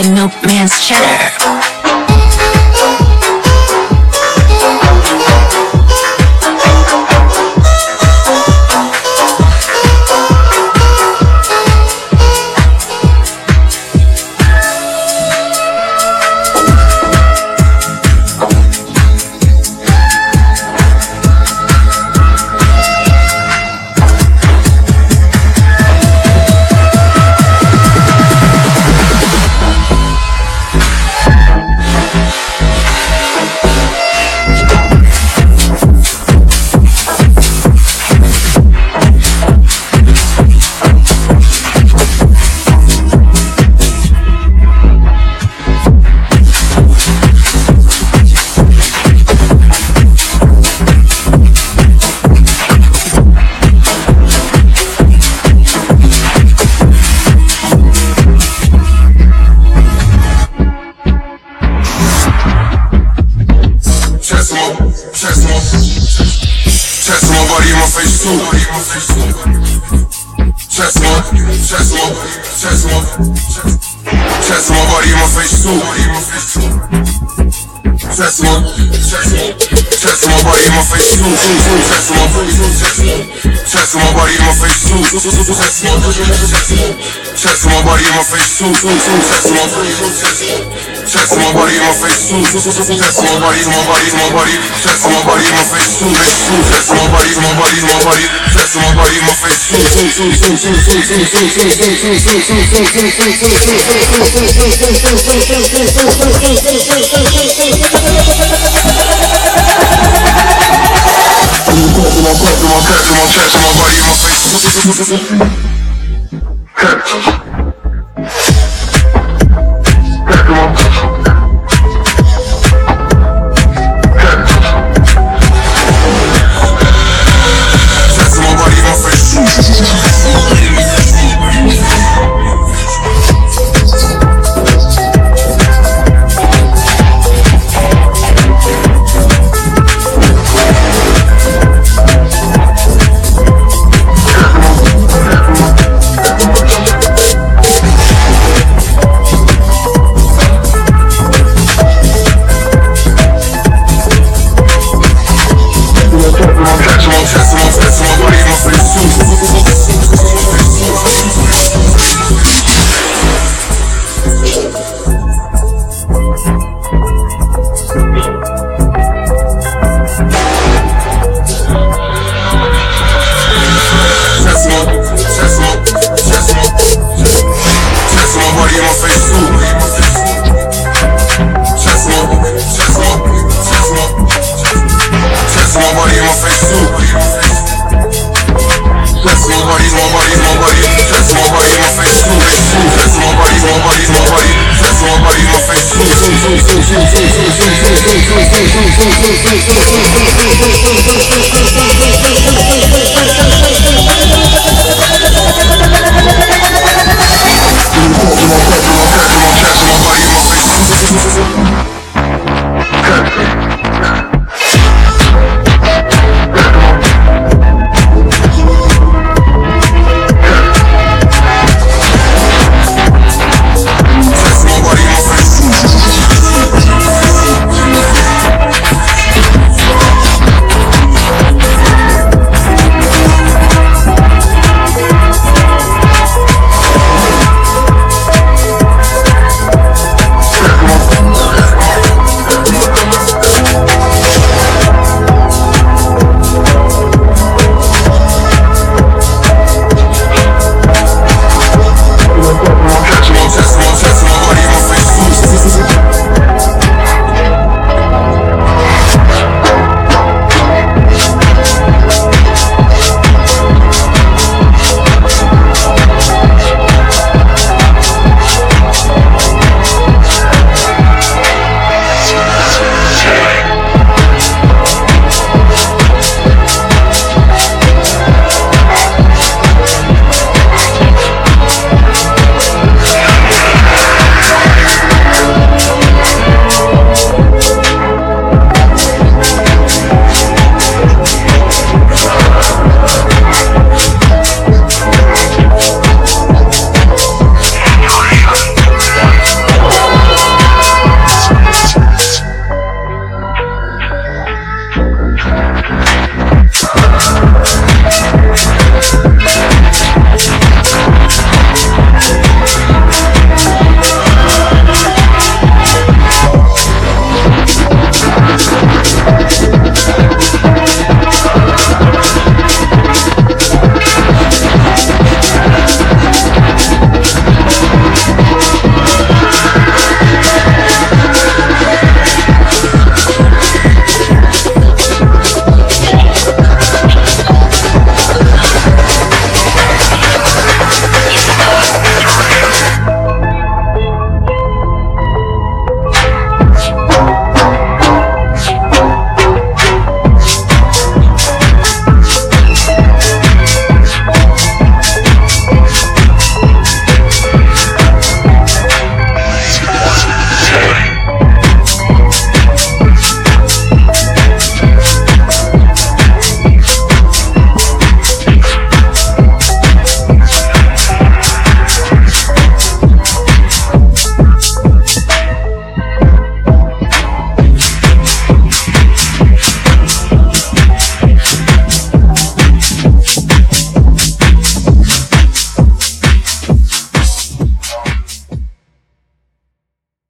the milkman's cheddar.